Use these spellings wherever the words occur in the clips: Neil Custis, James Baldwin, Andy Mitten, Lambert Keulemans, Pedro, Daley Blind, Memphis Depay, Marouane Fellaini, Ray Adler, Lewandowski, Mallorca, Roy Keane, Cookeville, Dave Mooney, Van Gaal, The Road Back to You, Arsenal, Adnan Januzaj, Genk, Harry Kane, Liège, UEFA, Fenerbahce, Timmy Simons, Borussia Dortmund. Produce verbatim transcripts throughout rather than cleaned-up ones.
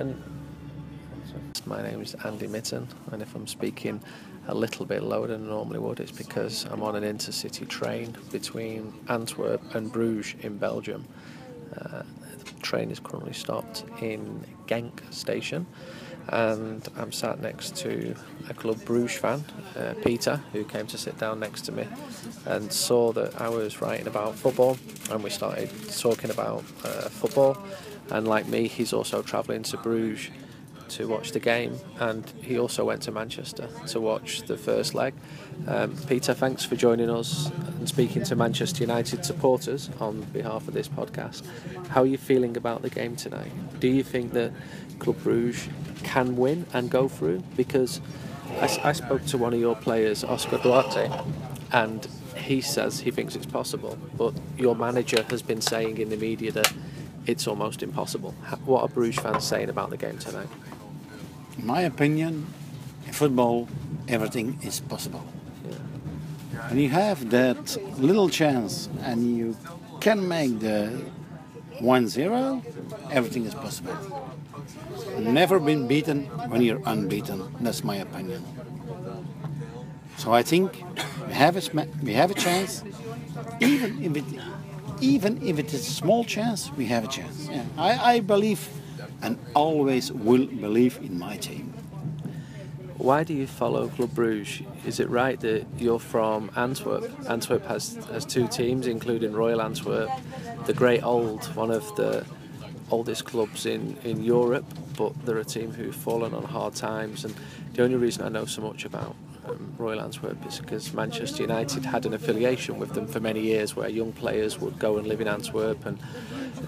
happen. My name is Andy Mitten, and if I'm speaking a little bit lower than I normally would, it's because I'm on an intercity train between Antwerp and Bruges in Belgium. Uh, the train is currently stopped in Genk station, and I'm sat next to a Club Brugge fan, uh, Peter, who came to sit down next to me and saw that I was writing about football, and we started talking about uh, football. And like me, he's also travelling to Bruges to watch the game, and he also went to Manchester to watch the first leg. Um, Peter, thanks for joining us and speaking to Manchester United supporters on behalf of this podcast. How are you feeling about the game tonight? Do you think that Club Brugge can win and go through? Because I, I spoke to one of your players, Oscar Duarte, and he says he thinks it's possible, but your manager has been saying in the media that it's almost impossible. What are Bruges fans saying about the game tonight? In my opinion, in football, everything is possible. Yeah. When you have that little chance and you can make the one zero, everything is possible. Never been beaten when you're unbeaten. That's my opinion. So I think we have a, sm- we have a chance, even if it, even if it is a small chance, we have a chance. Yeah. I, I believe, and always will believe, in my team. Why do you follow Club Brugge? Is it right that you're from Antwerp? Antwerp has, has two teams, including Royal Antwerp, the great old, one of the oldest clubs in, in Europe, but they're a team who've fallen on hard times, and the only reason I know so much about um, Royal Antwerp is because Manchester United had an affiliation with them for many years, where young players would go and live in Antwerp, and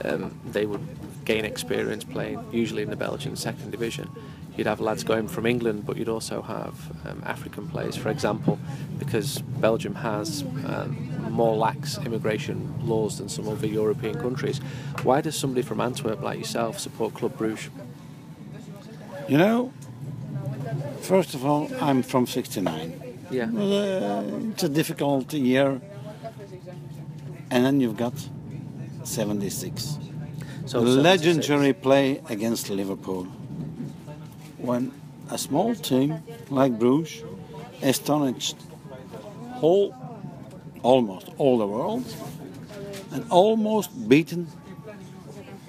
um, they would gain experience playing usually in the Belgian second division. You'd have lads going from England, but you'd also have um, African players, for example, because Belgium has um, more lax immigration laws than some other European countries. Why does somebody from Antwerp like yourself support Club Brugge? You know, first of all, I'm from sixty-nine. Yeah. Uh, it's a difficult year, and then you've got seventy-six. So legendary play against Liverpool, when a small team like Bruges astonished all, almost all the world, and almost beaten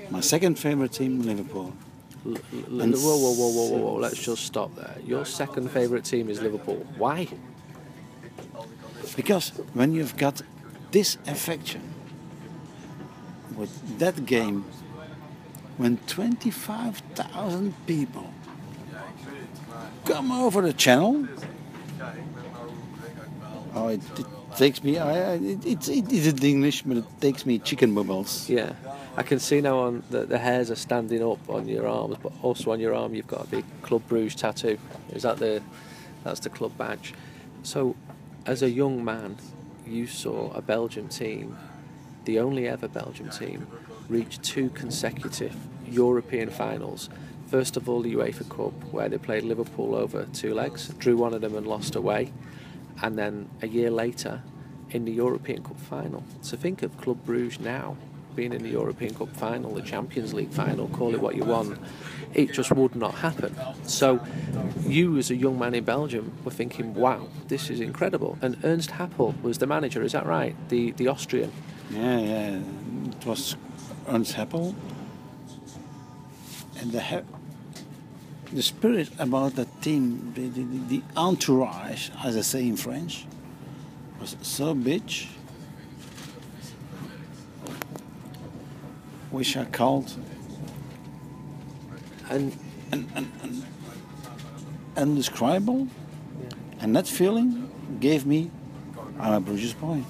my second favourite team, Liverpool. L- L- L- whoa, whoa, whoa, whoa, whoa, whoa, let's just stop there. Your second favourite team is Liverpool. Why? Because when you've got this affection with that game, when twenty-five thousand people come over the channel, oh, it, it takes me. I, it, it, it is English, but it takes me chicken bubbles. Yeah, I can see now on the, the hairs are standing up on your arms, but also on your arm you've got a big Club Brugge tattoo. Is that the? That's the club badge. So, as a young man, you saw a Belgian team, the only ever Belgian team, reached two consecutive European finals. First of all, the UEFA Cup, where they played Liverpool over two legs, drew one of them and lost away, and then a year later in the European Cup final. So think of Club Brugge now being in the European Cup final, the Champions League final, call it what you want. It just would not happen. So you as a young man in Belgium were thinking, wow, this is incredible. And Ernst Happel was the manager, is that right? The the Austrian. Yeah, yeah. It was Ernst Happel, and the he- the spirit about that team, the, the, the entourage, as I say in French, was so big, which I called and and and, and indescribable, yeah. And that feeling gave me, I'm a Bruges boy.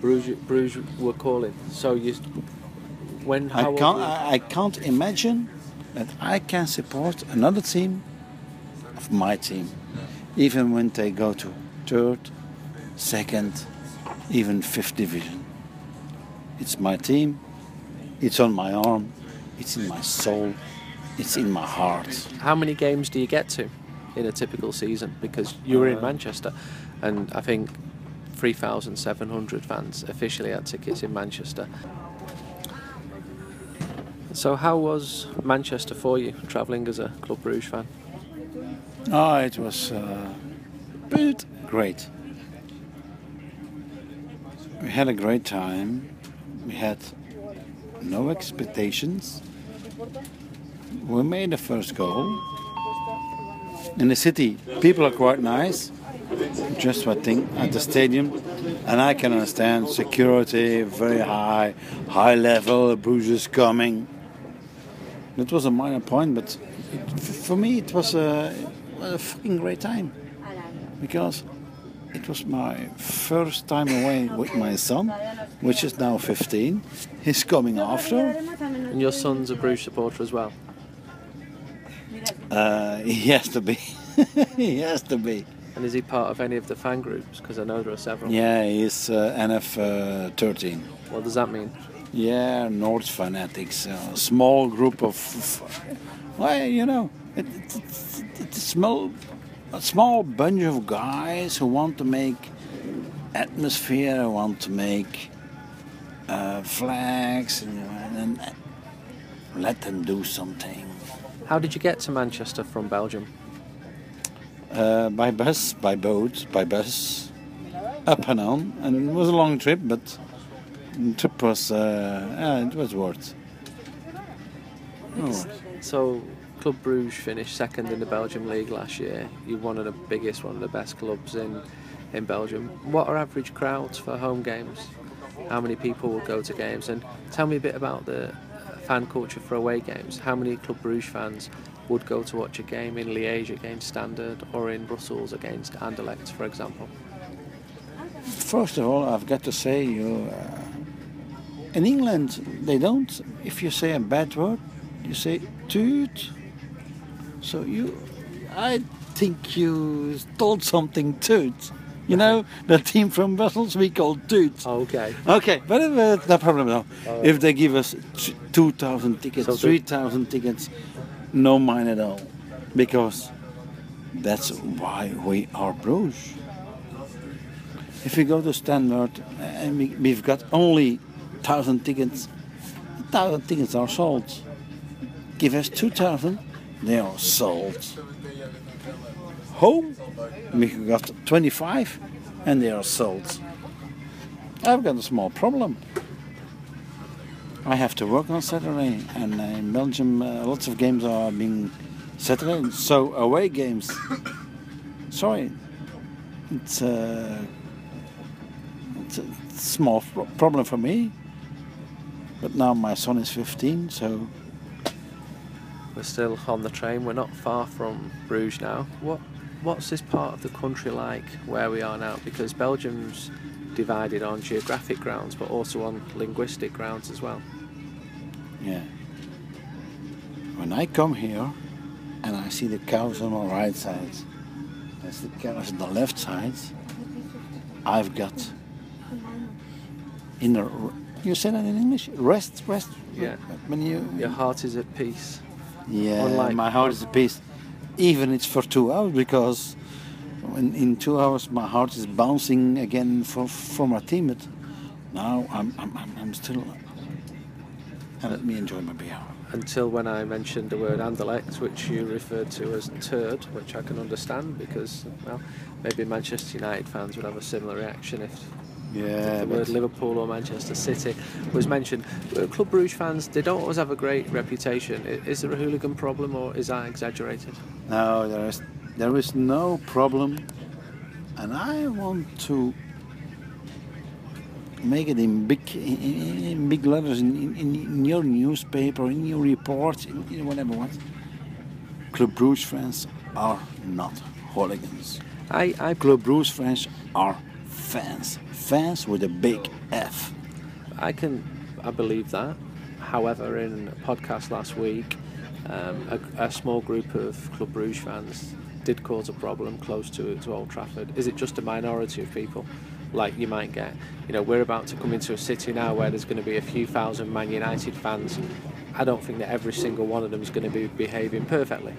Bruges, Bruges were calling. So you, when how I can't, I, I can't imagine that I can support another team of my team, even when they go to third, second, even fifth division. It's my team. It's on my arm. It's in my soul. It's in my heart. How many games do you get to in a typical season? Because you were in Manchester, and I think three thousand seven hundred fans officially had tickets in Manchester. So how was Manchester for you, travelling as a Club Brugge fan? Oh, it was uh, great. We had a great time. We had no expectations. We made the first goal. In the city, people are quite nice. Just one thing at the stadium, and I can understand security, very high, high level, Bruges coming. That was a minor point, but it, for me it was a, a fucking great time, because it was my first time away with my son, which is now fifteen. He's coming after. And your son's a Bruges supporter as well? Uh, he has to be. He has to be. And is he part of any of the fan groups? Because I know there are several. Yeah, he's uh, N F thirteen. What does that mean? Yeah, North Fanatics. A small group of... Well, you know, it, it, it, it's a small, a small bunch of guys who want to make atmosphere, who want to make uh, flags, and, and, and let them do something. How did you get to Manchester from Belgium? Uh, by bus, by boat, by bus, up and on, and it was a long trip, but the trip was uh, yeah, it was worth. Oh. So Club Brugge finished second in the Belgian league last year. You're one of the biggest, one of the best clubs in in Belgium. What are average crowds for home games? How many people will go to games? And tell me a bit about the fan culture for away games. How many Club Brugge fans would go to watch a game in Liège against Standard or in Brussels against Anderlecht, for example? First of all, I've got to say, you uh, in England they don't. If you say a bad word, you say toot. So you, I think you told something toot. You know, the team from Brussels we call toot. Okay. Okay, but uh, no problem now. Right. If they give us t- two thousand tickets, so three thousand tickets. No mind at all, because that's why we are Bruges. If we go to Standard and we, we've got only one thousand tickets, one thousand tickets are sold. Give us two thousand, they are sold. Home, we've got twenty-five and they are sold. I've got a small problem. I have to work on Saturday, and in Belgium uh, lots of games are being Saturday, so away games. Sorry, it's, uh, it's a small pro- problem for me, but now my son is fifteen, so... We're still on the train, we're not far from Bruges now. What What's this part of the country like where we are now? Because Belgium's divided on geographic grounds but also on linguistic grounds as well. Yeah. When I come here and I see the cows on my right side, that's the cows on the left side, I've got inner... You say that in English? Rest, rest. Yeah. When you... Your heart is at peace. Yeah, unlike my heart is at peace. Even it's for two hours, because In, in two hours, my heart is bouncing again for for my team. But now I'm I'm I'm still. And let me enjoy my beer. Until when I mentioned the word Anderlecht, which you referred to as turd, which I can understand, because well, maybe Manchester United fans would have a similar reaction if, yeah, if the word Liverpool or Manchester City was mentioned. Club Brugge fans, they don't always have a great reputation. Is there a hooligan problem, or is that exaggerated? No, there is. There is no problem, and I want to make it in big, in, in big letters in, in, in your newspaper, in your report, in, in whatever. What? Club Brugge fans are not hooligans. I, I Club Brugge fans are fans, fans with a big F. I can, I believe that. However, in a podcast last week, um, a, a small group of Club Brugge fans did cause a problem close to to Old Trafford. Is it just a minority of people, like you might get? You know, we're about to come into a city now where there's going to be a few thousand Man United fans. I don't think that every single one of them is going to be behaving perfectly.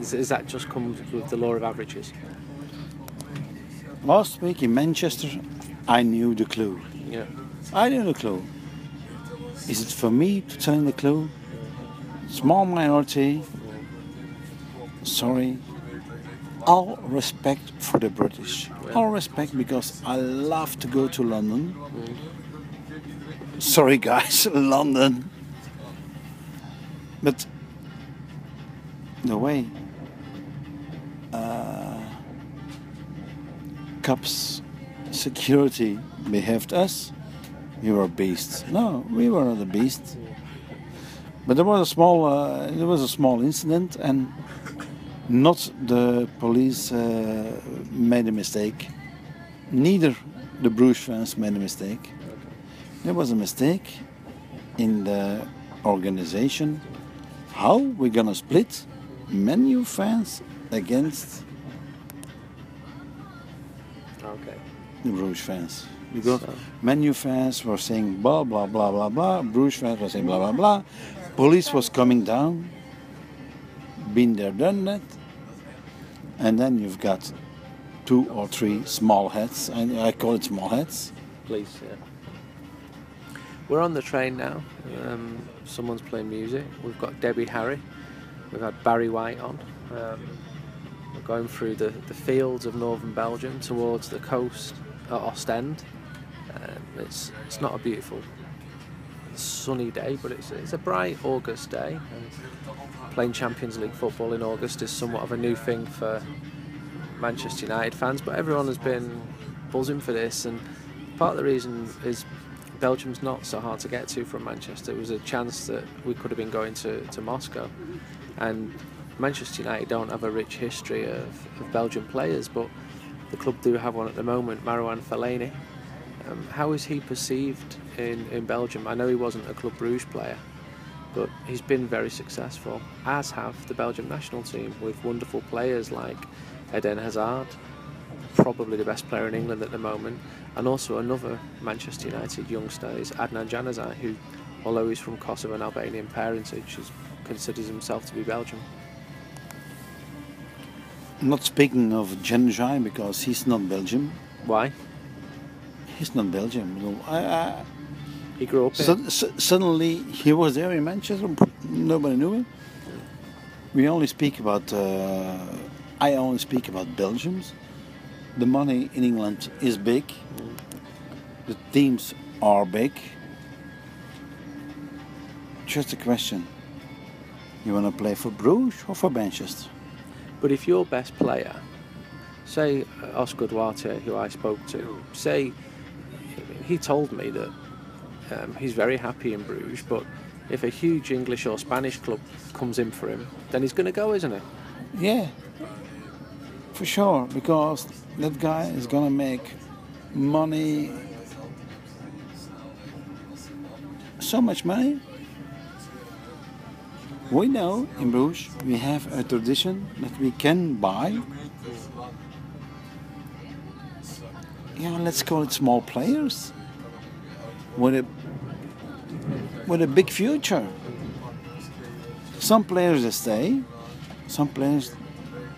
Is, is that just comes with the law of averages? Last week in Manchester, I knew the clue. Yeah, I knew the clue. Is it for me to tell the clue? small minority, sorry, all respect for the British. All respect, because I love to go to London. Sorry guys, London. But no way. Uh, cops, security behaved us. We were beasts. No, we were the beasts. But there was a small, uh, there was a small incident, and not the police uh, made a mistake. Neither the Bruges fans made a mistake. There was a mistake in the organization. How we're gonna split Man U fans against okay. the Bruges fans. Because so. Man U fans were saying blah, blah, blah, blah, blah. Bruges fans were saying blah, blah, blah. Police was coming down. Been there, done that. And then you've got two or three small heads. And I call it small heads. Please, yeah. We're on the train now. Um, someone's playing music. We've got Debbie Harry. We've had Barry White on. Um, we're going through the, the fields of northern Belgium towards the coast at Ostend. Um, it's it's not a beautiful sunny day, but it's it's a bright August day. And playing Champions League football in August is somewhat of a new thing for Manchester United fans. But everyone has been buzzing for this, and part of the reason is Belgium's not so hard to get to from Manchester. It was a chance that we could have been going to, to Moscow. And Manchester United don't have a rich history of, of Belgian players, but the club do have one at the moment, Marouane Fellaini. Um, how is he perceived in, in Belgium? I know he wasn't a Club Brugge player, but he's been very successful, as have the Belgium national team, with wonderful players like Eden Hazard, probably the best player in England at the moment, and also another Manchester United youngster is Adnan Januzaj, who, although he's from Kosovo and Albanian parentage, is, considers himself to be Belgian. Not speaking of Januzaj, because he's not Belgian. Why? He's not Belgian. No, I, I, he grew up su here. Su suddenly he was there in Manchester. Nobody knew him. We only speak about. Uh, I only speak about Belgians. The money in England is big. The teams are big. Just a question. You want to play for Bruges or for Manchester? But if your best player, say Oscar Duarte, who I spoke to, say he told me that um, he's very happy in Bruges, but if a huge English or Spanish club comes in for him, then he's going to go, isn't he? Yeah, for sure, because that guy is going to make money, so much money. We know in Bruges we have a tradition that we can buy, yeah, let's call it small players with a with a big future. Some players they stay, some players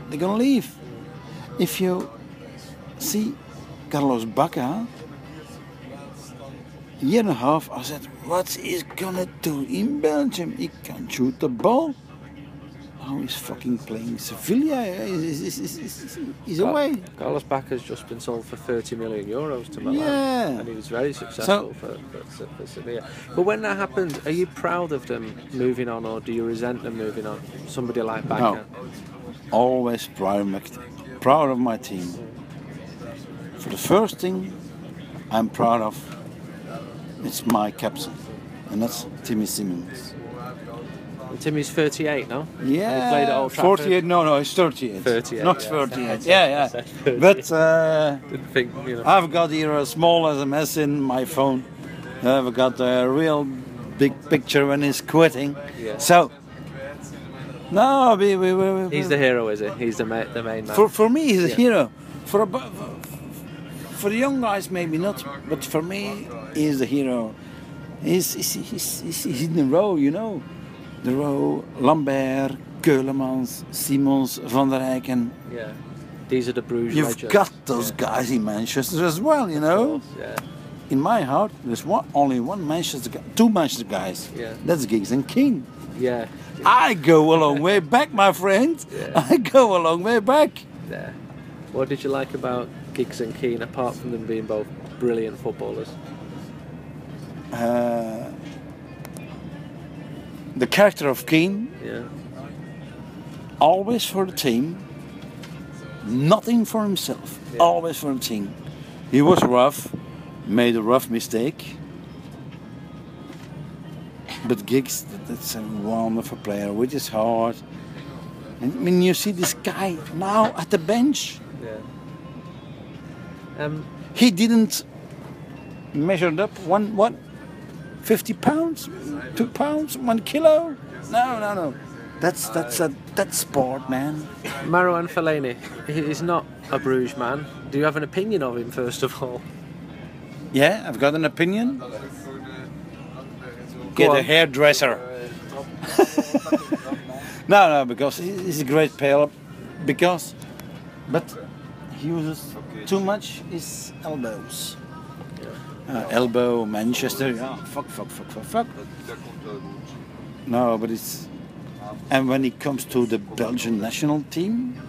they're gonna leave. If you see Carlos Bacca, year and a half, I said, what is gonna do in Belgium? He can't shoot the ball. Now he's fucking playing Sevilla. He's, he's, he's, he's away. Carlos Bacca's just been sold for thirty million euros to Milan, yeah. And he was very successful so, for, for, for Sevilla. But when that happens, are you proud of them moving on, or do you resent them moving on? Somebody like Bacca. No. Always proud of my, proud of my team. For the first thing, I'm proud of. It's my captain, and that's Timmy Simons. And Timmy's thirty-eight now? Yeah, he played at Old Trafford. forty-eight, no, no, he's thirty-eight. thirty-eight, not yeah. thirty-eight, yeah, yeah. thirty-eight. But uh, didn't think, you know. I've got here a small S M S in my phone. I've got a real big picture when he's quitting. Yeah. So, no, we, we, we, we, he's the hero, is he? He's the, ma the main man. For, for me, he's a yeah. hero. For a, For the young guys, maybe not, but for me, he's the hero. He's, he's, he's, he's, he's in the row, you know. The row, Lambert, Keulemans, Simons, Van der Heijken. Yeah, these are the Bruges You've legends. Got those yeah. guys in Manchester as well, you know. Course, yeah. in my heart, there's one, only one Manchester, two Manchester guys. Yeah. That's Giggs and Keane. Yeah. I go a long way back, my friend. Yeah. I go a long way back. Yeah. What did you like about Giggs and Keane, apart from them being both brilliant footballers? Uh, the character of Keane. Yeah. Always for the team. Nothing for himself. Yeah. Always for the team. He was rough. Made a rough mistake. But Giggs, that's a wonderful player with his heart. And I mean, you see this guy now at the bench. Yeah. Um, he didn't measure up one, what, fifty pounds, two pounds, one kilo? No, no, no. That's that's a that's sport, man. Marouane Fellaini, he's not a Bruges man. Do you have an opinion of him, first of all? Yeah, I've got an opinion. Get a hairdresser. no, no, because he's a great player. Because, but he uses too much his elbows. Uh, elbow, Manchester. Yeah, fuck, fuck, fuck, fuck, fuck. No, but it's. And when it comes to the Belgian national team,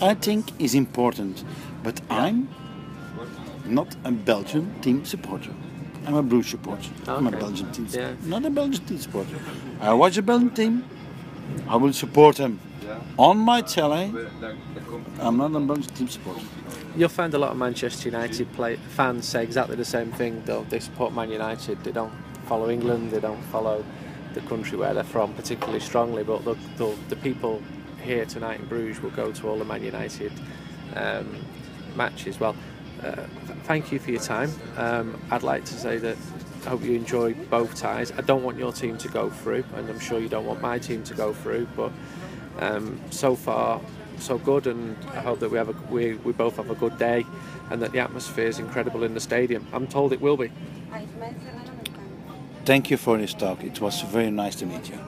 I think is important. But I'm not a Belgian team supporter. I'm a Bruges supporter. Okay. I'm a Belgian team supporter. Yeah. Not a Belgian team supporter. I watch a Belgian team. I will support them on my telly. I'm not a Belgian team supporter. You'll find a lot of Manchester United play, fans say exactly the same thing, though. They support Man United. They don't follow England. They don't follow the country where they're from particularly strongly. But the, the, the people here tonight in Bruges will go to all the Man United um, matches. Well, Uh, th- thank you for your time. Um, I'd like to say that I hope you enjoy both ties. I don't want your team to go through, and I'm sure you don't want my team to go through, but um, so far so good, and I hope that we have a, we, we both have a good day, and that the atmosphere is incredible in the stadium. I'm told it will be. Thank you for this talk. It was very nice to meet you.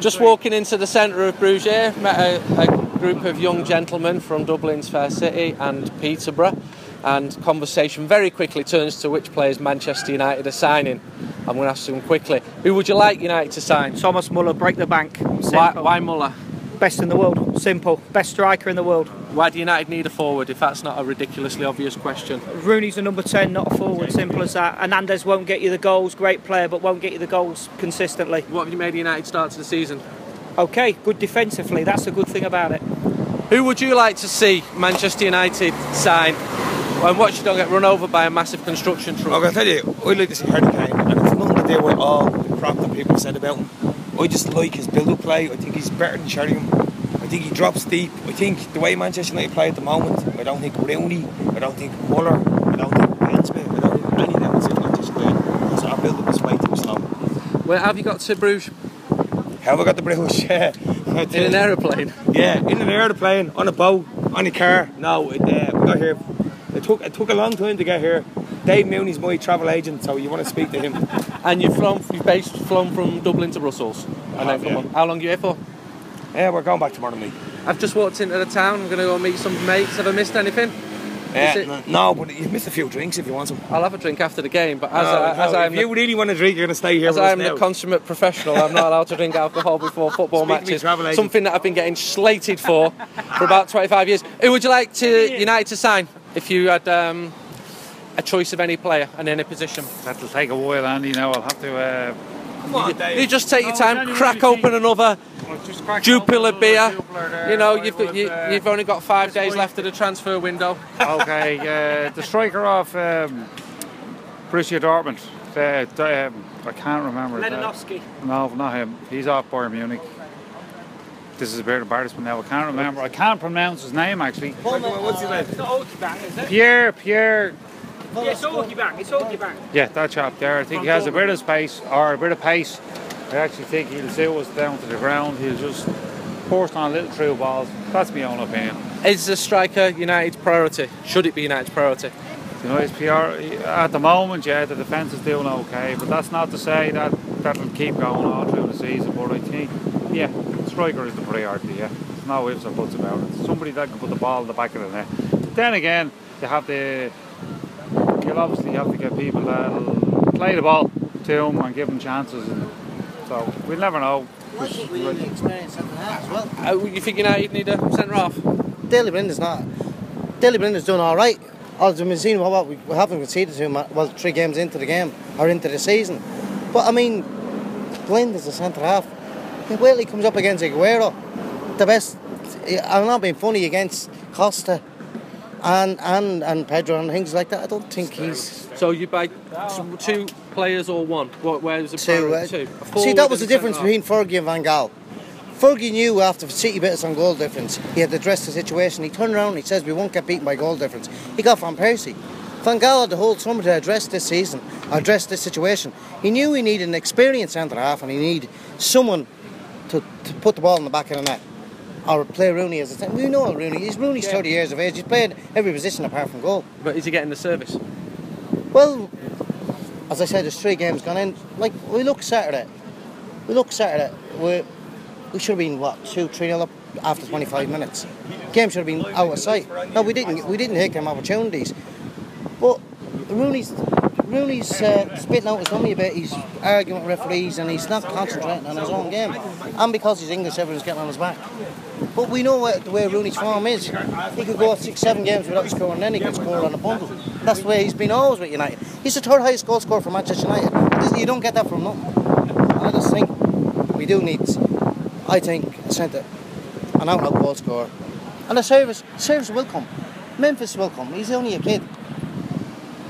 Just walking into the centre of Bruges, met a, a group of young gentlemen from Dublin's Fair City and Peterborough, and conversation very quickly turns to which players Manchester United are signing. I'm going to ask them quickly. Who would you like United to sign? Thomas Muller, break the bank. Why, why Muller? Best in the world, simple. Best striker in the world. Why do United need a forward, if that's not a ridiculously obvious question? Rooney's a number ten, not a forward, simple as that. Hernandez won't get you the goals, great player, but won't get you the goals consistently. What have you made United start to the season? OK, good defensively, that's a good thing about it. Who would you like to see Manchester United sign, and watch you don't get run over by a massive construction truck? I can tell you, I like to see Harry Kane, and it's nothing to do with all the crap that people said about him. I just like his build-up play. I think he's better than Sheringham. I think he drops deep. I think the way Manchester United play at the moment, I don't think Rooney, I don't think Muller, I don't think Benzema, I don't think any of them is in Manchester United. So our build-up is way too slow. Well, have you got to Bruges? Have I got to Bruges? Yeah. In an aeroplane? Yeah, in an aeroplane, on a boat, on a car. No, it, uh, we got here. It took, it took a long time to get here. Dave Mooney's my travel agent, so you want to speak to him. And you've flown, you've based, flown from Dublin to Brussels. I have, yeah. How long are you here for? Yeah, we're going back tomorrow, mate. I've just walked into the town. I'm going to go meet some mates. Have I missed anything? Yeah, it... No, but you've missed a few drinks if you want some. I'll have a drink after the game, but as, no, I, no, as I'm... If the... you really want a drink, you're going to stay here as with I'm us now. The consummate professional, I'm not allowed to drink alcohol before football matches. Something that I've been getting slated for for about twenty-five years. Who would you like to United to sign if you had... Um, a choice of any player and any position? That'll take a while, Andy. Now I'll have to. Uh... Come on, Dave. You just take your time, no, crack open another Jupiler beer. There, you know, you've, would, you, uh, you've only got five days left of the transfer window. Okay, uh, the striker of um, Borussia Dortmund. Uh, the, um, I can't remember. Lewandowski. No, not him. He's off Bayern Munich. This is a bit embarrassment now. I can't remember. I can't pronounce his name actually. What's his name? It's not Okibank, is it? Pierre, Pierre. Yeah, it's all back. It's all back. Yeah, that chap there. I think he has a bit of space or a bit of pace. I actually think he'll zero us down to the ground. He'll just force on little through balls. That's my own opinion. Is the striker United's priority? Should it be United's priority? United's priority at the moment, yeah. The defence is doing okay, but that's not to say that that'll keep going all through the season. But I think, yeah, the striker is the priority. Yeah, there's no ifs or buts about it. Somebody that can put the ball in the back of the net. Then again, you have the you'll obviously have to get people that'll play the ball to them and give them chances. And so we'll never know. Why should we really experience something that as well? Uh, you think United need a centre half? Daley Blind is not. Daley Blind is doing all right. As we've seen, what we haven't conceded to him, well, three games into the game or into the season. But I mean, Blind is a centre half. Well, he comes up against Aguero, the best. I'm not being funny, against Costa and and and Pedro and things like that. I don't think he's. So you buy two players or one? What? Where's the two? Uh, two. See, that was the difference between Fergie and Van Gaal. Fergie knew after City beat us on goal difference, he had to address the situation. He turned around and he says we won't get beaten by goal difference. He got Van Persie. Van Gaal had the whole summer to address this season, address this situation. He knew he needed an experienced centre half and he needed someone to, to put the ball in the back of the net. Or play Rooney as a ten. We know Rooney. He's Rooney's yeah. thirty years of age. He's played every position apart from goal. But is he getting the service? Well, as I said, there's three games gone in. Like we look Saturday, we look Saturday. We we should have been what two, three nil up after twenty-five minutes. Game should have been out of sight. No, we didn't. We didn't hit them opportunities. But Rooney's Rooney's uh, spitting out his dummy a bit. He's arguing with referees and he's not concentrating on his own game. And because he's English, everyone's getting on his back. But we know what, the way Rooney's form is. He could go six, seven games without scoring, then he could score on a bundle. That's the way he's been always with United. He's the third highest goal scorer for Manchester United. You don't get that from nothing. I just think we do need, I think, a centre, an out-and-out goal scorer. And the service, service will come. Memphis will come. He's only a kid.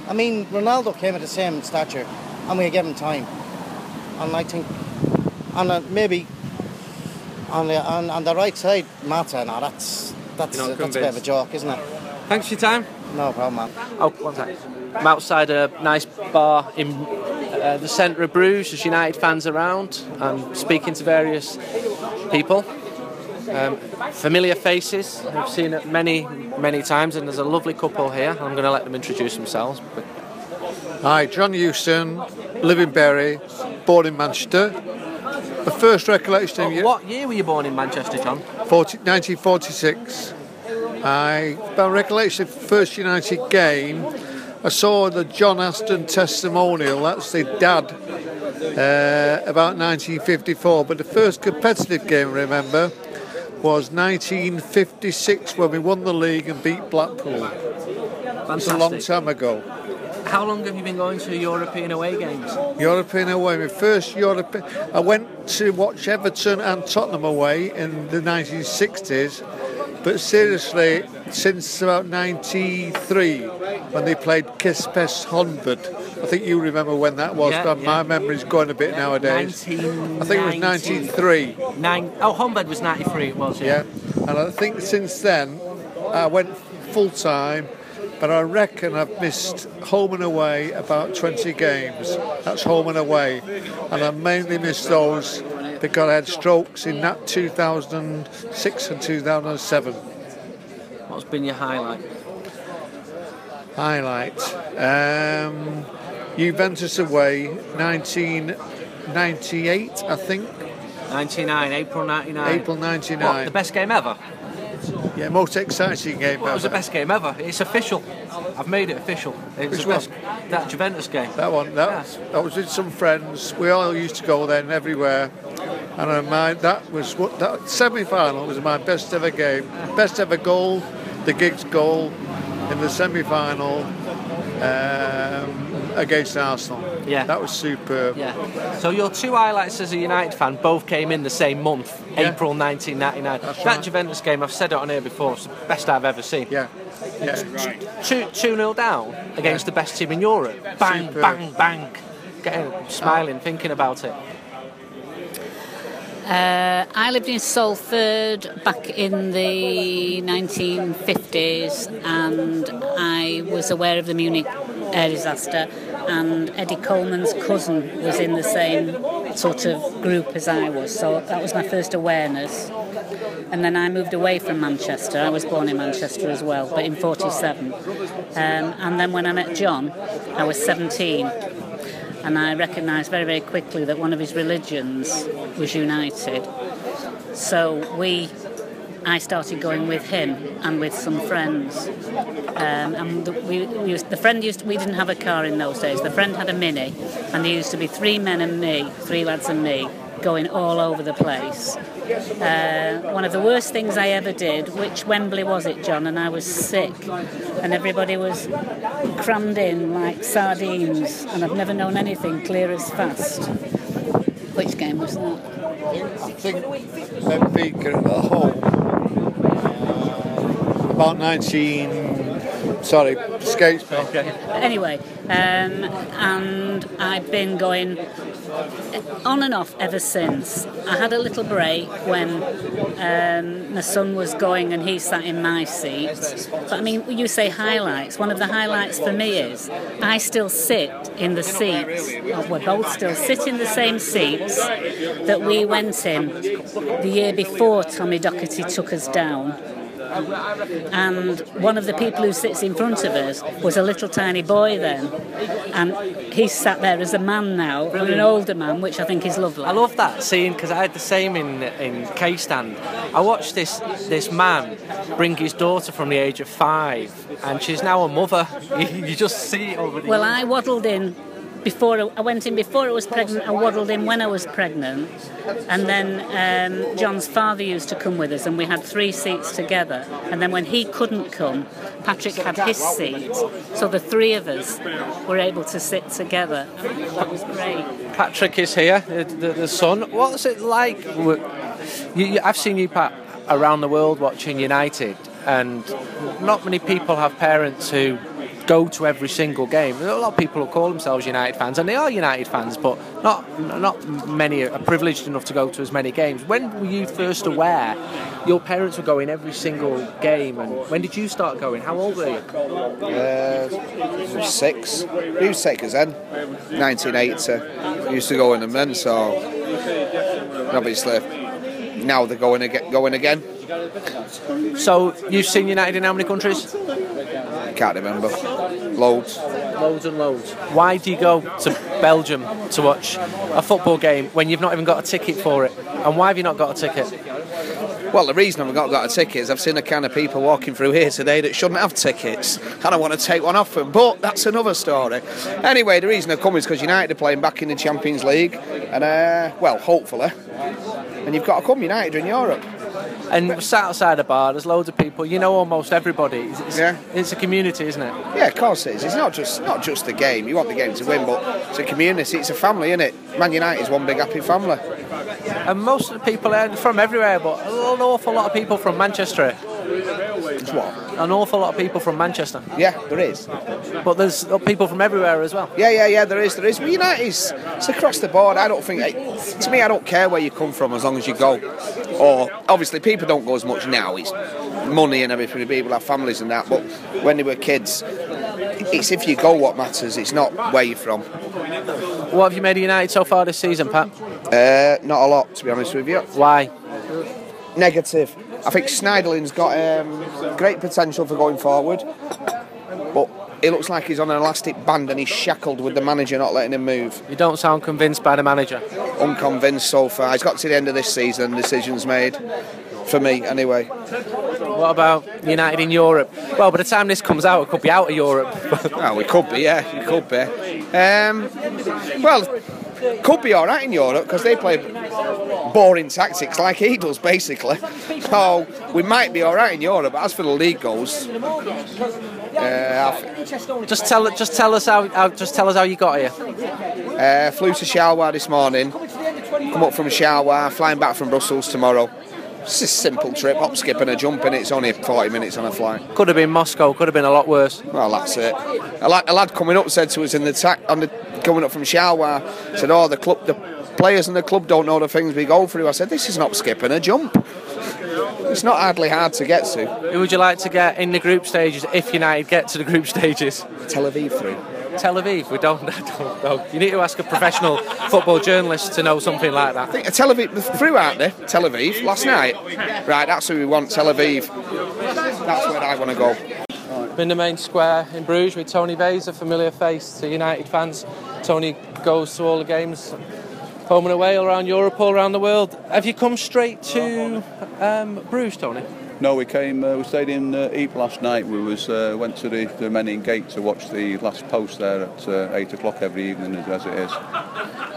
I mean, Ronaldo came at the same stature, and we gave him time. And I think, and uh, maybe. On the, on, on the right side, Mata, no, that's that's, uh, that's a bit of a joke, isn't it? Thanks for your time. No problem, man. Oh, one sec. I'm outside a nice bar in uh, the centre of Bruges. There's United fans around and speaking to various people. Um, familiar faces I've seen it many, many times, and there's a lovely couple here. I'm going to let them introduce themselves. But... Hi, John Houston, live in Bury, born in Manchester. The first recollection of... Oh, what year were you born in Manchester, John? nineteen forty-six. I recollection of the first United game. I saw the John Aston testimonial, that's the dad, uh, about nineteen fifty-four. But the first competitive game, I remember, was nineteen fifty-six when we won the league and beat Blackpool. That's a long time ago. How long have you been going to European away games? European away. My first European... I went to watch Everton and Tottenham away in the nineteen sixties. But seriously, since about ninety-three, when they played Kispest Honvéd. I think you remember when that was, yeah, but yeah. My memory's going a bit nowadays. nineteen, I think it was ninety-three. Nine, oh, Honvéd was ninety-three, it was, yeah. Yeah. And I think since then, I went full-time. But I reckon I've missed home and away about twenty games. That's home and away. And I mainly missed those because I had strokes in that two thousand six and two thousand seven. What's been your highlight? Highlight? Um, Juventus away, nineteen ninety-eight, I think. ninety-nine, April ninety-nine. April ninety-nine. What, the best game ever? Yeah, most exciting game well, ever. It was the best game ever. It's official. I've made it official. It was Which the best, one? That Juventus game. That one. That, yes. That was with some friends. We all used to go then everywhere. And I mind that was what that semi-final was my best ever game, best ever goal, the Giggs goal in the semi-final um, against Arsenal. Yeah, that was superb. Yeah. So your two highlights as a United fan both came in the same month, yeah. April nineteen ninety-nine. That's that right. Juventus game, I've said it on here before, it's the best I've ever seen. Yeah. Yeah. Right. Two two nil down against yeah. the best team in Europe. Bang, superb. Bang, bang. Getting smiling, oh. Thinking about it. Uh, I lived in Salford back in the nineteen fifties, and I was aware of the Munich air disaster. And Eddie Coleman's cousin was in the same sort of group as I was, so that was my first awareness. And then I moved away from Manchester. I was born in Manchester as well, but in forty-seven. Um, and then when I met John, I was seventeen, and I recognised very, very quickly that one of his religions was United. So we I started going with him and with some friends. Um, and the, we, we used, the friend used to, we didn't have a car in those days. The friend had a Mini, and there used to be three men and me, three lads and me, going all over the place. Uh, one of the worst things I ever did, which Wembley was it, John, and I was sick, and everybody was crammed in like sardines, and I've never known anything clear as fast. Which game was that? I think Benfica at the home, uh, about nineteen, sorry, skates me. Okay. Anyway, um, and I've been going on and off ever since. I had a little break when um, my son was going and he sat in my seat. But I mean, you say highlights. One of the highlights for me is I still sit in the seats. Oh, we both still sit in the same seats that we went in the year before Tommy Docherty took us down. And one of the people who sits in front of us was a little tiny boy then, and he's sat there as a man now, and an older man, which I think is lovely. I love that scene, because I had the same in in K-Stand. I watched this this man bring his daughter from the age of five, and she's now a mother. You just see it over the well years. I waddled in before I went in before I was pregnant. I waddled in when I was pregnant, and then um, John's father used to come with us, and we had three seats together. And then when he couldn't come, Patrick had his seat, so the three of us were able to sit together. That was great. Patrick is here, the, the, the son. What's it like? You, you, I've seen you, Pat, around the world watching United, and not many people have parents who go to every single game. There are a lot of people who call themselves United fans, and they are United fans, but not not many are privileged enough to go to as many games. When were you first aware your parents were going every single game, and when did you start going? How old were you? Uh, six. We were six then. nineteen eighty. We used to go in them then, so obviously now they're going again. Going again. So you've seen United in how many countries? Can't remember. Loads. Loads and loads. Why do you go to Belgium to watch a football game when you've not even got a ticket for it? And why have you not got a ticket? Well, the reason I've not got a ticket is I've seen a can of people walking through here today that shouldn't have tickets, and I want to take one off them, but that's another story. Anyway, the reason I've come is because United are playing back in the Champions League, and, uh, well, hopefully. And you've got to come, United are in Europe. And we're sat outside a bar, there's loads of people, you know almost everybody. It's, it's, yeah. It's a community, isn't it? Yeah, of course it is. It's not just not just the game. You want the game to win, but it's a community, it's a family, isn't it? Man United's one big happy family. And most of the people are from everywhere, but an awful lot of people from Manchester. It's what? An awful lot of people from Manchester. Yeah, there is. But there's people from everywhere as well. Yeah, yeah, yeah, there is, there is. But United, is, it's across the board. I don't think... It, to me, I don't care where you come from as long as you go. Or, obviously, people don't go as much now. It's money and everything. People have families and that. But when they were kids, it's if you go what matters. It's not where you're from. What have you made of United so far this season, Pat? Uh, not a lot, to be honest with you. Why? Negative. I think Schneiderlin's got um, great potential for going forward, but it looks like he's on an elastic band and he's shackled with the manager not letting him move. You don't sound convinced by the manager? Unconvinced so far. He's got to the end of this season, decisions made, for me anyway. What about United in Europe? Well, by the time this comes out, it could be out of Europe. Oh, it could be, yeah, it could be. Um, well... Could be all right in Europe because they play boring tactics like he does, basically. So we might be all right in Europe. But as for the league goals, uh, just tell just tell us how, how just tell us how you got here. Uh, flew to Charleroi this morning. Come up from Charleroi, flying back from Brussels tomorrow. It's a simple trip, hop, skip and a jump, and it's only forty minutes on a flight. Could have been Moscow, could have been a lot worse. Well, that's it. A lad, a lad coming up said to us in the ta- on the, coming up from Charleroi, said, oh, the club, the players in the club don't know the things we go through. I said, this is not skip and a jump. It's not hardly hard to get to. Who would you like to get in the group stages if United get to the group stages? Tel Aviv through. Tel Aviv, we don't, don't know. You need to ask a professional football journalist to know something like that. I think Tel Aviv, through aren't they? Tel Aviv, last night. Right, that's who we want, Tel Aviv. That's where I want to go. I'm in the main square in Bruges with Tony Bays, a familiar face to United fans. Tony goes to all the games. home and away, all around Europe, all around the world. Have you come straight to um, Bruges, Tony? No, we came. Uh, we stayed in uh, Ypres last night. We was uh, went to the, the Menin Gate to watch the last post there at uh, eight o'clock every evening, as, as it is.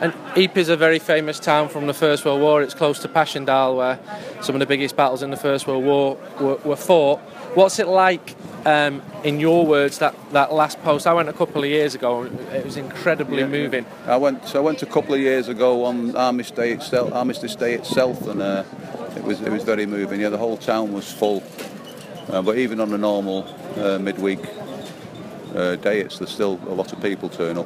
And Ypres is a very famous town from the First World War. It's close to Passchendaele, where some of the biggest battles in the First World War were, were fought. What's it like, um, in your words, that, that last post? I went a couple of years ago. It was incredibly yeah, moving. Yeah. I went. So I went a couple of years ago on Armistice Day itself. Armistice Day itself, and. Uh, It was it was very moving. Yeah, the whole town was full. Uh, but even on a normal uh, midweek uh, day, it's there's still a lot of people turn up.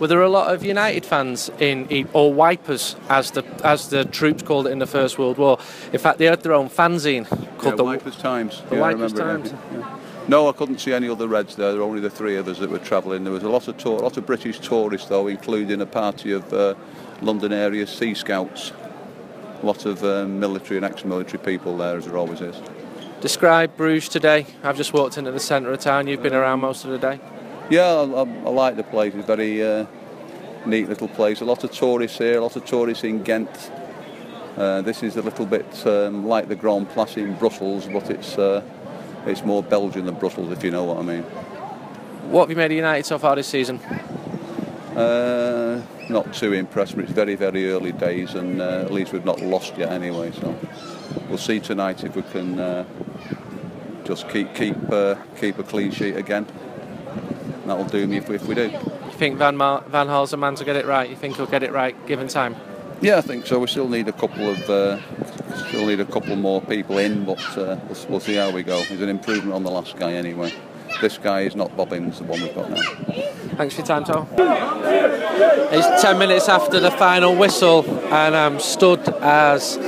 Were there a lot of United fans in Ypres, or Wipers, as the as the troops called it in the First World War? In fact, they had their own fanzine called yeah, the Wipers Times. The yeah, Wipers Times. Yeah. No, I couldn't see any other Reds there. There were only the three of us that were travelling. There was a lot of tour, a lot of British tourists though, including a party of uh, London area Sea Scouts. A lot of um, military and ex-military people there, as there always is. Describe Bruges today. I've just walked into the centre of town. You've been um, around most of the day. Yeah, I, I, I like the place. It's a very uh, neat little place. A lot of tourists here, a lot of tourists in Ghent. Uh, this is a little bit um, like the Grand Place in Brussels, but it's uh, it's more Belgian than Brussels, if you know what I mean. What have you made of United so far this season? Uh, not too impressed, but it's very, very early days, and uh, at least we've not lost yet anyway, so we'll see tonight if we can uh, just keep keep uh, keep a clean sheet again. That'll do me if we, if we do. You think Van Mar- Van Gaal's a man to get it right? You think he'll get it right given time? Yeah, I think so. We still need a couple of uh, still need a couple more people in, but uh, we'll, we'll see how we go. He's an improvement on the last guy anyway. This guy is not bobbing, it's the one we've got now. Thanks for your time, Tom. It's ten minutes after the final whistle, and I'm stood as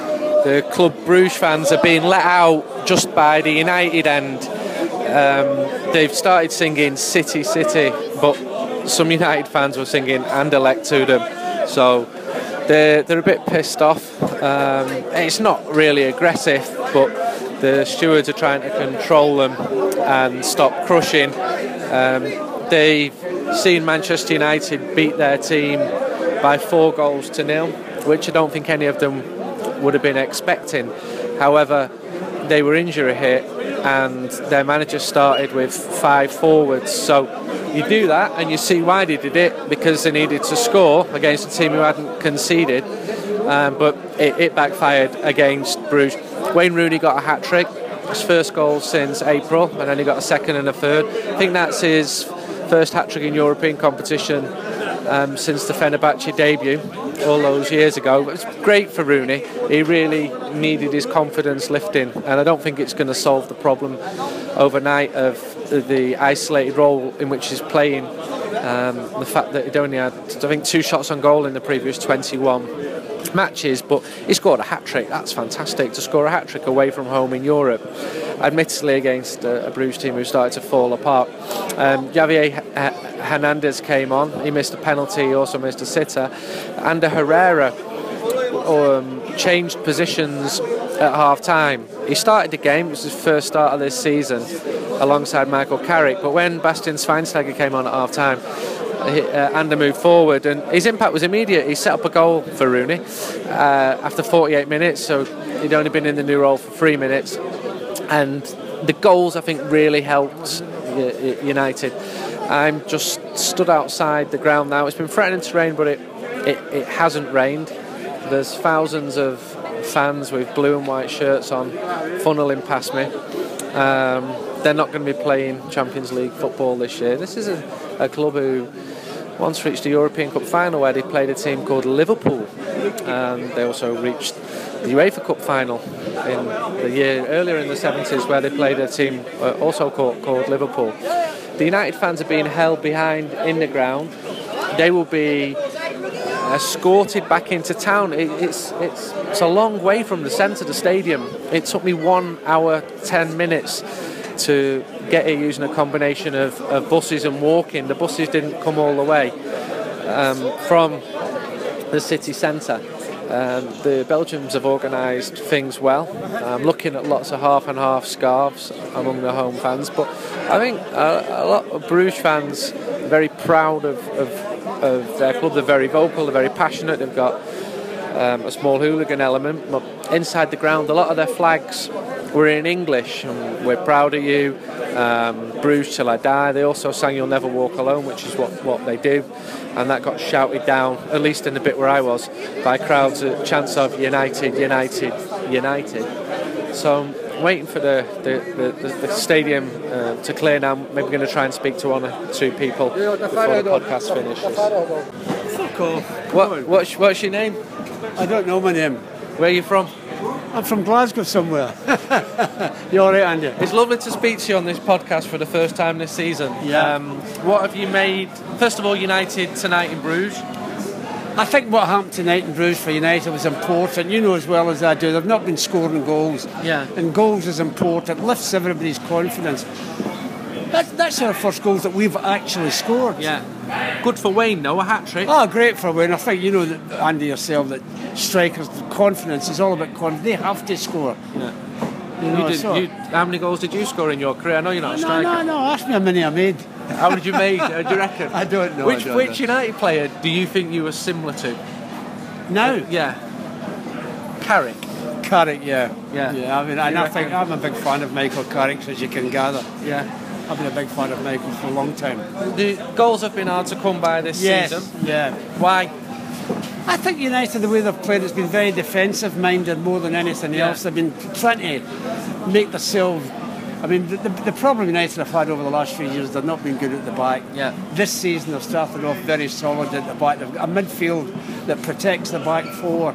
the Club Brugge fans are being let out just by the United end. Um, they've started singing City, City, but some United fans were singing Anderlecht to them. So they're, they're a bit pissed off. Um, it's not really aggressive, but the stewards are trying to control them and stop crushing. Um, they've seen Manchester United beat their team by four goals to nil, which I don't think any of them would have been expecting. However, they were injury hit and their manager started with five forwards. So you do that and you see why they did it, because they needed to score against a team who hadn't conceded. Um, but it, it backfired against Bruges. Wayne Rooney got a hat-trick, his first goal since April, and then he got a second and a third. I think that's his first hat-trick in European competition um, since the Fenerbahce debut all those years ago. It was great for Rooney. He really needed his confidence lifting, and I don't think it's going to solve the problem overnight of the isolated role in which he's playing. Um, the fact that he'd only had, I think, two shots on goal in the previous twenty-one matches, but he scored a hat-trick. That's fantastic, to score a hat-trick away from home in Europe, admittedly against a, a Bruges team who started to fall apart. um, Javier H- Hernandez came on. He missed a penalty, he also missed a sitter. Ander Herrera um, changed positions at half time. He started the game, it was his first start of this season alongside Michael Carrick, but when Bastian Schweinsteiger came on at half time, Uh, Ander moved forward and his impact was immediate. He set up a goal for Rooney uh, after forty-eight minutes, so he'd only been in the new role for three minutes, and the goals, I think, really helped uh, United. I'm just stood outside the ground now. It's been threatening to rain, but it, it, it hasn't rained. There's thousands of fans with blue and white shirts on funneling past me. Um, they're not going to be playing Champions League football this year. This is a, a club who once reached the European Cup final, where they played a team called Liverpool, and they also reached the UEFA Cup final in the year earlier in the seventies, where they played a team also called, called Liverpool. The United fans are being held behind in the ground. They will be escorted back into town. It, it's it's it's a long way from the centre of the stadium. It took me one hour ten minutes to get here using a combination of, of buses and walking. The buses didn't come all the way um, from the city centre. Um, the Belgians have organised things well. I'm looking at lots of half and half scarves among the home fans, but I think a, a lot of Bruges fans are very proud of, of, of their club. They're very vocal, they're very passionate. They've got um, a small hooligan element, but inside the ground a lot of their flags were in English, and "We're proud of you," um, "Bruges till I die." They also sang "You'll never walk alone," which is what, what they do, and that got shouted down, at least in the bit where I was, by crowds at chants of "United, United, United." So I'm waiting for the, the, the, the stadium uh, to clear now. Maybe we're going to try and speak to one or two people before the podcast finishes. Fuck off. What, what's, what's your name? I don't know my name. Where are you from? I'm from Glasgow somewhere. You're all right, Andy? It's lovely to speak to you on this podcast for the first time this season. Yeah. Um, what have you made, first of all, United tonight in Bruges? I think what happened tonight in Bruges for United was important. You know as well as I do, they've not been scoring goals. Yeah. And goals is important. Lifts everybody's confidence. That, that's our first goals that we've actually scored. Yeah. Good for Wayne, though, a hat-trick. Oh, great for Wayne. I think, you know, that, Andy, yourself, that strikers, confidence is all about confidence. They have to score. Yeah. You know, you did, so. you, how many goals did you score in your career? I know you're not a striker. No, no, no. Ask me how many I made. How many you made, uh, do you reckon? I don't know. Which, I don't which know. United player do you think you were similar to? No. Uh, yeah. Carrick. Carrick, yeah. Yeah. yeah I mean, and I think I'm a big fan of Michael Carrick, as you can gather. Yeah. I've been a big fan of Michael for a long time. The goals have been hard to come by this yes, season. Yeah. Why? I think United, the way they've played, it's been very defensive minded more than anything yeah. else. They've been trying to make themselves. I mean, the, the, the problem United have had over the last few years, they've not been good at the back. Yeah. This season, they've started off very solid at the back. They've got a midfield that protects the back four.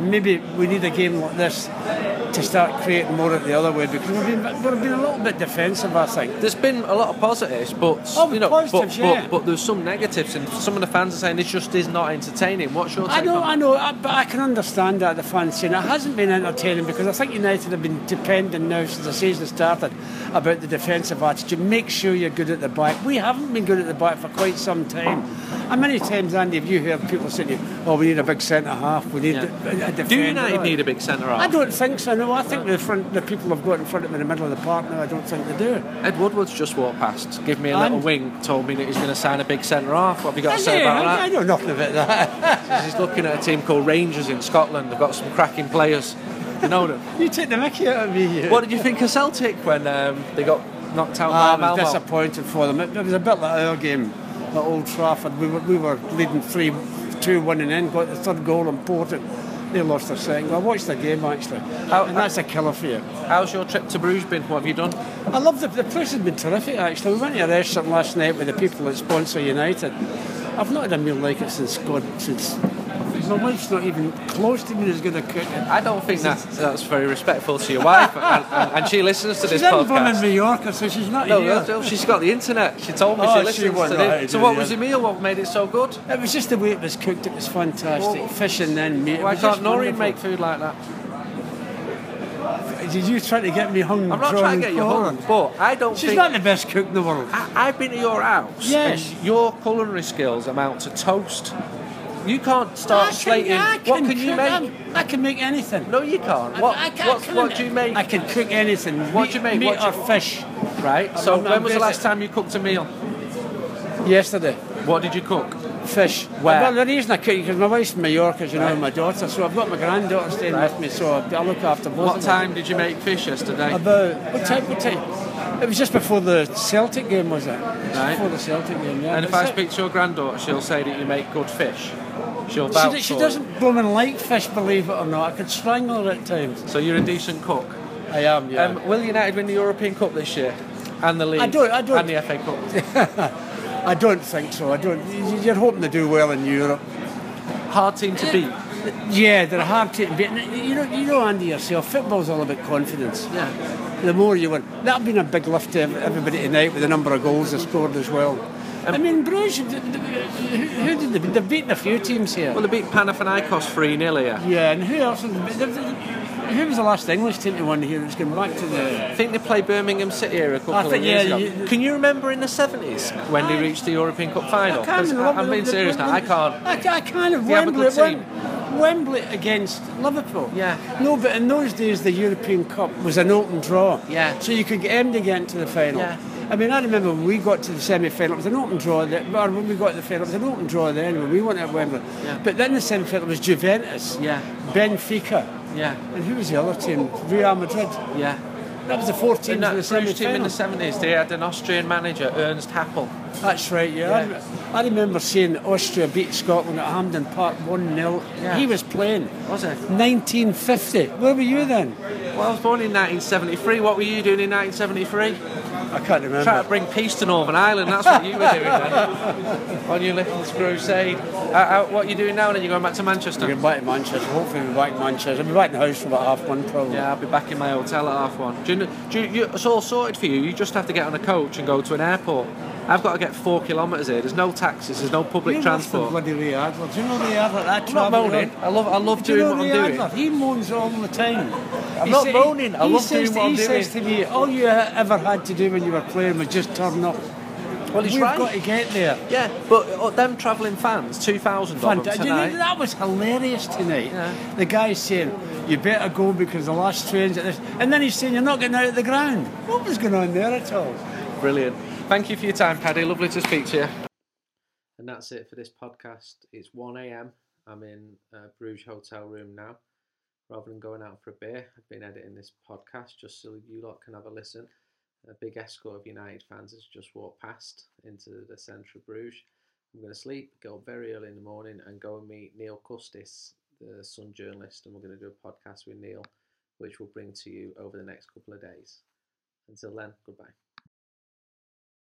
Maybe we need a game like this to start creating more at the other way, because we've been, we've been a little bit defensive, I think. There's been a lot of positives, but oh, you know, positives, but, yeah. but, but there's some negatives, and some of the fans are saying it just is not entertaining. What's your take? I know, on? I know, I, but I can understand that the fans saying it hasn't been entertaining, because I think United have been dependent now since the season started about the defensive attitude. Make sure you're good at the back. We haven't been good at the back for quite some time. And many times, Andy, have you heard people say to you, "Oh, we need a big centre half. We need." Yeah. Do United need a big centre half? I don't think so. No, I think the front, the people have got in front of them in the middle of the park now. I don't think they do. Ed Woodward's just walked past, give me a and little wink, told me that he's going to sign a big centre half. What have you got I to say know, about I that? I know nothing about that. He's looking at a team called Rangers in Scotland. They've got some cracking players. You know them. You take the mickey out of me. You. What did you think of Celtic when um, they got knocked out? Ah, by I was Malmo? Disappointed for them. It, it was a bit like our game at Old Trafford. We were we were leading three, two, one, and then got the third goal important. They lost their second. Well, I watched the game actually, How, and that's a killer for you. How's your trip to Bruges been? What have you done? I love the, the place has been terrific actually. We went to a restaurant last night with the people that sponsor United. I've not had a meal like it since God, since my wife's not even close to being as good a cook. I don't think that that's very respectful to your wife, and, and, and she listens to she's this podcast. She's in from Mallorca, so she's not no, here. No, she's got the internet. She told me oh, she listens she to this. So, what was your meal? What made it so good? It was just the way it was cooked. It was fantastic. Well, fish and then meat. Why can't Noreen make food like that? Did you try to get me hung? I'm not trying to get you hung, but I don't She's think... She's not the best cook in the world. I, I've been to your house. Yes. And your culinary skills amount to toast. You can't start can, slating. Can what can you make? I'm, I can make anything. No, you can't. What, I, I, I what, can what do you make? I can cook anything. What meat, do you make? Meat what or you, fish. Right. So when was the last time you cooked a meal? Yesterday. What did you cook? Fish. Where? Well, the reason I cook because my wife's from Mallorca, as you right. know, and my daughter. So I've got my granddaughter staying right. with me, so I look after both. What time them. did you make fish yesterday? About what time? What time? It was just before the Celtic game, was it? Right. Before the Celtic game, yeah. And if I speak to your granddaughter, she'll say that you make good fish. She'll vouch she, she for doesn't it. blooming like fish, believe it or not. I could strangle her at times. So you're a decent cook? I am, yeah. Um, will United win the European Cup this year? And the league? I don't, I don't. And the F A Cup? I don't think so. I don't. You're hoping to do well in Europe. Hard team to beat? Yeah, they're a hard team to beat. You know, you know, Andy, yourself, football's all about confidence. Yeah. The more you win, that would have been a big lift to everybody tonight with the number of goals they scored as well. Um, I mean, Bruges, who, who did they beat? They've beaten a few teams here. Well, they beat Panathinaikos three nil here. Yeah, and who else? Who was the last English team to win here that's going back to the... I think they played Birmingham City here a couple I think, of years yeah, ago. You, can you remember in the seventies when I, they reached the European Cup final? I can't remember, I'm being serious now, I can't. I, I kind of Wembley, Wembley against Liverpool. Yeah. No, but in those days the European Cup was an open draw. Yeah. So you could get them to get into the final. Yeah. I mean, I remember when we got to the semi-final, it was an open draw there, or when we got to the final, it was an open draw then, when we won at Wembley. Yeah. But then the semi-final was Juventus, yeah. Benfica, yeah. and who was the other team? Real Madrid. Yeah. That was the four teams in the semi-final. Team in the seventies, they had an Austrian manager, Ernst Happel. That's right, yeah. yeah. I, I remember seeing Austria beat Scotland at Hampden Park one nil. Yeah. He was playing. Was it? nineteen fifty. Where were you then? Well, I was born in nineteen seventy-three. What were you doing in nineteen seventy-three? I can't remember. Trying to bring peace to Northern Ireland. That's what you were doing then. On your little crusade. Uh, uh, what are you doing now then? You're going back to Manchester? We're back to Manchester. Hopefully we'll be back in Manchester. I'll be back in the house for about half one probably. Yeah, I'll be back in my hotel at half one. Do you, do you, you, it's all sorted for you. You just have to get on a coach and go to an airport. I've got to get four kilometres here. There's no taxis. There's no public you transport. Bloody Ray Adler. Do you know Ray Adler? That I'm not moaning. I love, I love do doing you know what Ray I'm doing. Adler? He moans all the time. I'm he not say, moaning. I love doing what to, I'm he doing. He says to me, all you ever had to do when you were playing was just turn up. Well, he's We've right. got to get there. Yeah, but uh, them travelling fans, two thousand Fant of them tonight. You know, that was hilarious tonight. Yeah. The guy's saying, you better go because the last train's at this. And then he's saying, you're not getting out of the ground. What was going on there at all? Brilliant. Thank you for your time, Paddy. Lovely to speak to you. And that's it for this podcast. It's one a m I'm in a Bruges hotel room now. Rather than going out for a beer, I've been editing this podcast just so you lot can have a listen. A big escort of United fans has just walked past into the centre of Bruges. I'm going to sleep, go up very early in the morning and go and meet Neil Custis, the Sun journalist, and we're going to do a podcast with Neil, which we'll bring to you over the next couple of days. Until then, goodbye.